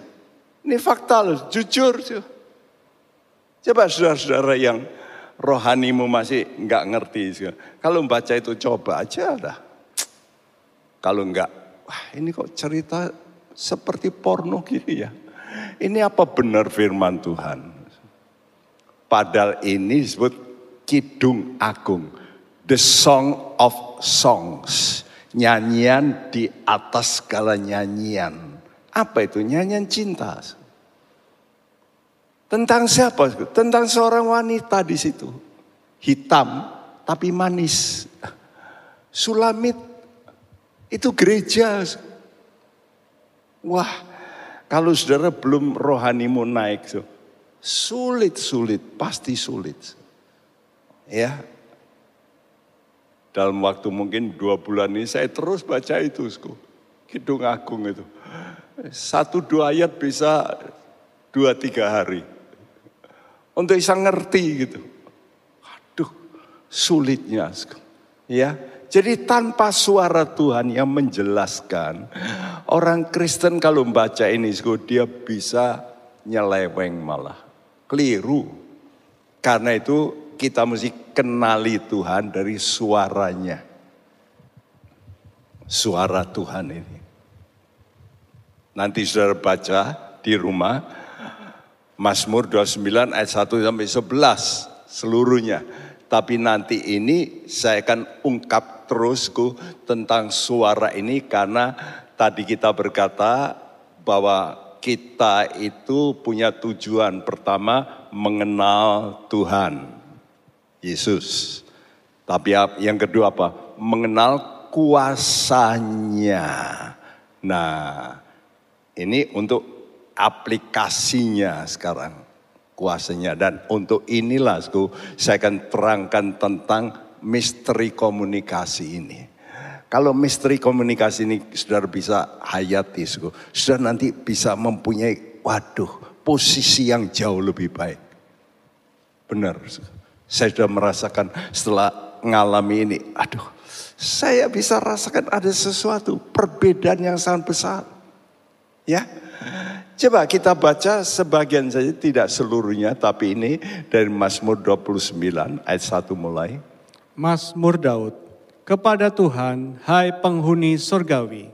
ini fakta loh, jujur. Coba saudara-saudara yang rohanimu masih nggak ngerti, kalau membaca itu coba aja dah. Kalau enggak, wah ini kok cerita seperti porno gini ya. Ini apa benar firman Tuhan? Padahal ini disebut Kidung Agung. The Song of Songs. Nyanyian di atas segala nyanyian. Apa itu? Nyanyian cinta. Tentang siapa? Tentang seorang wanita di situ. Hitam tapi manis. Sulamit. Itu gereja. Wah, kalau saudara belum rohanimu naik, sulit-sulit, pasti sulit. Ya. Dalam waktu mungkin dua bulan ini saya terus baca itu, Kidung Agung itu. Satu dua ayat bisa dua tiga hari. Untuk bisa ngerti gitu. Aduh, sulitnya. Ya. Jadi tanpa suara Tuhan yang menjelaskan, orang Kristen kalau membaca ini, dia bisa nyeleweng malah. Keliru. Karena itu kita mesti kenali Tuhan dari suaranya. Suara Tuhan ini. Nanti saudara baca di rumah Mazmur dua puluh sembilan ayat satu sampai sebelas seluruhnya. Tapi nanti ini saya akan ungkap terusku tentang suara ini, karena tadi kita berkata bahwa kita itu punya tujuan pertama mengenal Tuhan Yesus. Tapi yang kedua apa? Mengenal kuasanya. Nah, ini untuk aplikasinya sekarang, kuasanya. Dan untuk inilah saya akan terangkan tentang misteri komunikasi ini. Kalau misteri komunikasi ini saudara bisa hayati, saudara nanti bisa mempunyai, waduh, posisi yang jauh lebih baik. Benar, saya sudah merasakan setelah mengalami ini, aduh, saya bisa rasakan ada sesuatu perbedaan yang sangat besar. Ya, coba kita baca sebagian saja, tidak seluruhnya, tapi ini dari Mazmur dua puluh sembilan ayat satu mulai. Mazmur Daud. Kepada Tuhan, hai penghuni surgawi,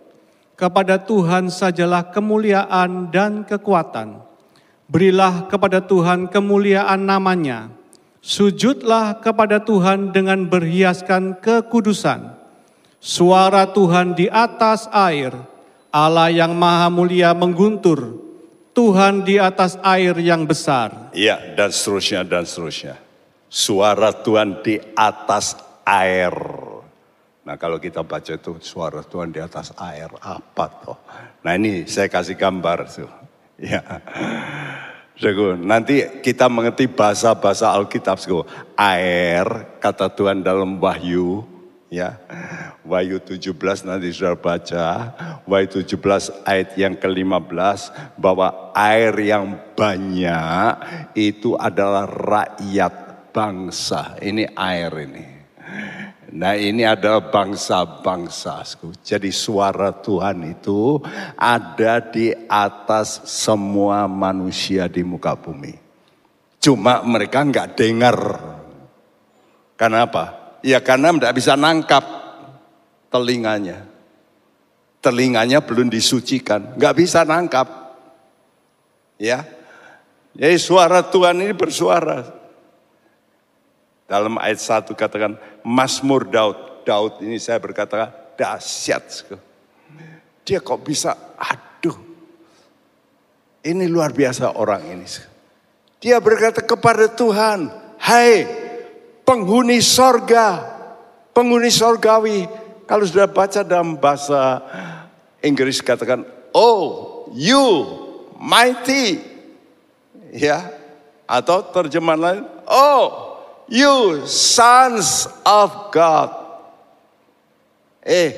kepada Tuhan sajalah kemuliaan dan kekuatan. Berilah kepada Tuhan kemuliaan namanya. Sujudlah kepada Tuhan dengan berhiaskan kekudusan. Suara Tuhan di atas air. Allah yang maha mulia mengguntur, Tuhan di atas air yang besar. Ya, dan seterusnya, dan seterusnya. Suara Tuhan di atas air. Nah, kalau kita baca itu suara Tuhan di atas air, apa toh? Nah, ini saya kasih gambar. Tuh. Ya. Nanti kita mengerti bahasa-bahasa Alkitab. Air, kata Tuhan dalam Wahyu. Ya, Wahyu tujuh belas nanti sudah baca, Wahyu tujuh belas ayat yang ke lima belas, bahwa air yang banyak itu adalah rakyat bangsa. Ini air ini. Nah, ini adalah bangsa-bangsa. Jadi suara Tuhan itu ada di atas semua manusia di muka bumi. Cuma mereka nggak dengar. Karena apa? Ya, karena tidak bisa nangkap telinganya. Telinganya belum disucikan, nggak bisa nangkap. Ya, Jadi suara Tuhan ini bersuara. Dalam ayat satu katakan Mazmur Daud. Daud ini saya berkata dahsyat. Dia kok bisa, aduh. Ini luar biasa orang ini. Dia berkata kepada Tuhan, hai penghuni sorga, penghuni sorgawi. Kalau sudah baca dalam bahasa Inggris katakan, oh you mighty. Ya, atau terjemahan lain, oh, you sons of God. Eh,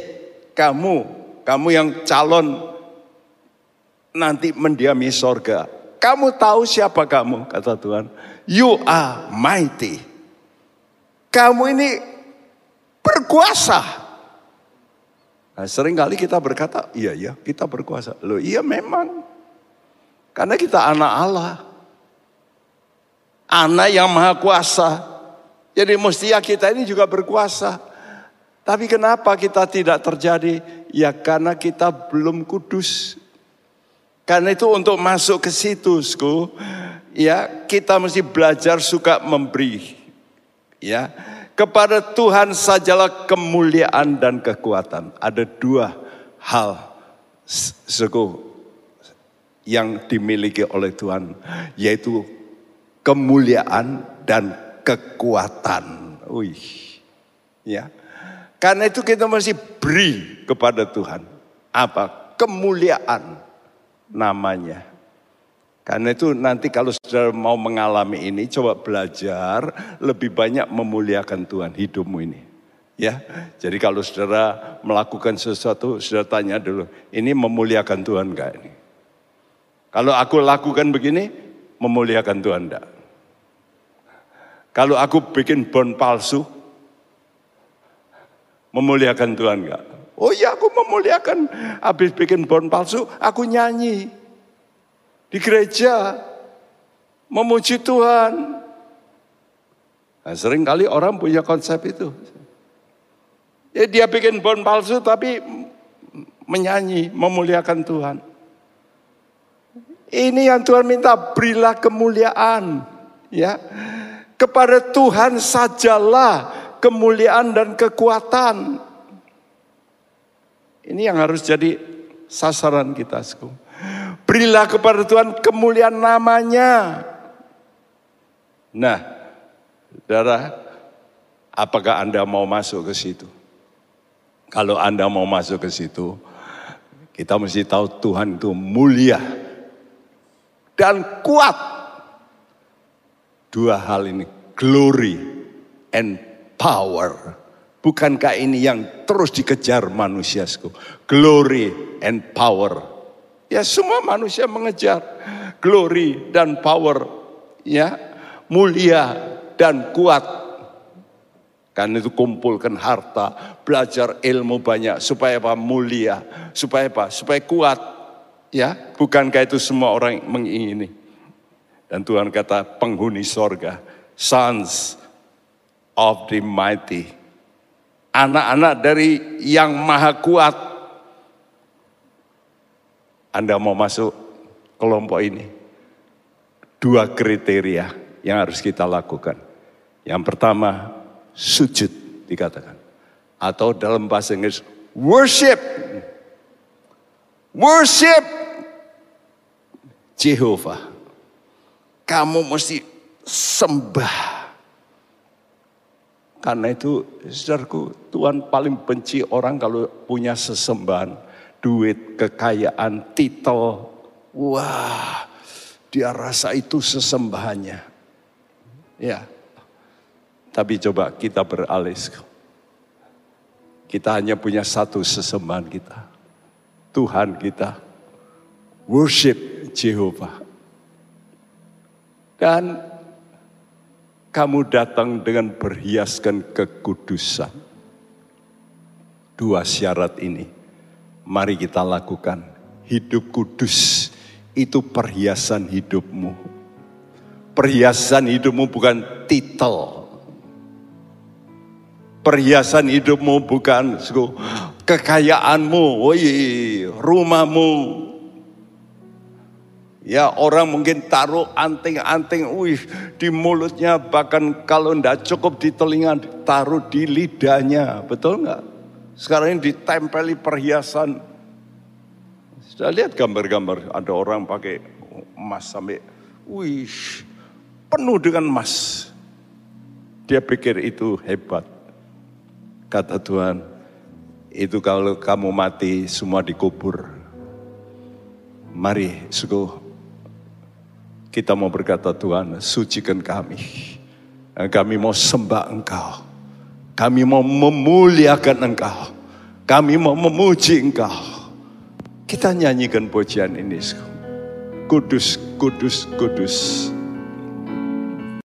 kamu, kamu yang calon nanti mendiami sorga. Kamu tahu siapa kamu, kata Tuhan. You are mighty. Kamu ini berkuasa. Nah, seringkali kita berkata, iya, iya, kita berkuasa. Loh, iya memang. Karena kita anak Allah. Anak yang maha kuasa. Jadi mestinya kita ini juga berkuasa. Tapi kenapa kita tidak terjadi? Ya karena kita belum kudus. Karena itu untuk masuk ke situ, Sku, ya kita mesti belajar suka memberi. Ya, kepada Tuhan sajalah kemuliaan dan kekuatan. Ada dua hal, Sku, yang dimiliki oleh Tuhan, yaitu kemuliaan dan kekuatan. Wih. Ya. Karena itu kita mesti beri kepada Tuhan. Apa? Kemuliaan namanya. Karena itu nanti kalau saudara mau mengalami ini, coba belajar lebih banyak memuliakan Tuhan hidupmu ini. Ya. Jadi kalau saudara melakukan sesuatu, saudara tanya dulu, ini memuliakan Tuhan enggak ini? Kalau aku lakukan begini, memuliakan Tuhan enggak? Kalau aku bikin bon palsu, memuliakan Tuhan enggak? Oh iya, aku memuliakan. Habis bikin bon palsu, aku nyanyi di gereja, memuji Tuhan. Nah, sering kali orang punya konsep itu. Ya, dia bikin bon palsu tapi menyanyi, memuliakan Tuhan. Ini yang Tuhan minta, berilah kemuliaan, ya. Kepada Tuhan sajalah kemuliaan dan kekuatan. Ini yang harus jadi sasaran kita, Sku. Berilah kepada Tuhan kemuliaan namanya. Nah, saudara, apakah Anda mau masuk ke situ? Kalau Anda mau masuk ke situ, kita mesti tahu Tuhan itu mulia dan kuat. Dua hal ini, glory and power. Bukankah ini yang terus dikejar manusia, Sku? Glory and power. Ya semua manusia mengejar glory dan power. Ya, mulia dan kuat. Karena itu kumpulkan harta, belajar ilmu banyak supaya apa? Mulia, supaya apa? Supaya kuat. Ya, bukankah itu semua orang mengingini? Dan Tuhan kata penghuni sorga, sons of the mighty, anak-anak dari yang maha kuat. Anda mau masuk kelompok ini? Dua kriteria yang harus kita lakukan. Yang pertama, sujud dikatakan. Atau dalam bahasa Inggris, worship. Worship Jehovah. Kamu mesti sembah. Karena itu, saudaraku, Tuhan paling benci orang kalau punya sesembahan. Duit, kekayaan, titel. Wah, dia rasa itu sesembahannya. Ya. Tapi coba kita beralih. Kita hanya punya satu sesembahan kita. Tuhan kita, worship Jehovah. Dan kamu datang dengan berhiaskan kekudusan. Dua syarat ini mari kita lakukan. Hidup kudus itu perhiasan hidupmu. Perhiasan hidupmu bukan titel. Perhiasan hidupmu bukan kekayaanmu, woi, rumahmu. Ya, orang mungkin taruh anting-anting wih, di mulutnya, bahkan kalau tidak cukup di telinga, taruh di lidahnya. Betul nggak? Sekarang ini ditempeli perhiasan. Sudah lihat gambar-gambar, ada orang pakai emas sampai wih, penuh dengan emas. Dia pikir itu hebat. Kata Tuhan, itu kalau kamu mati semua dikubur. Mari sungguh kita mau berkata, Tuhan, sucikan kami. Kami mau sembah Engkau. Kami mau memuliakan Engkau. Kami mau memuji Engkau. Kita nyanyikan pujian ini. Kudus, kudus, kudus.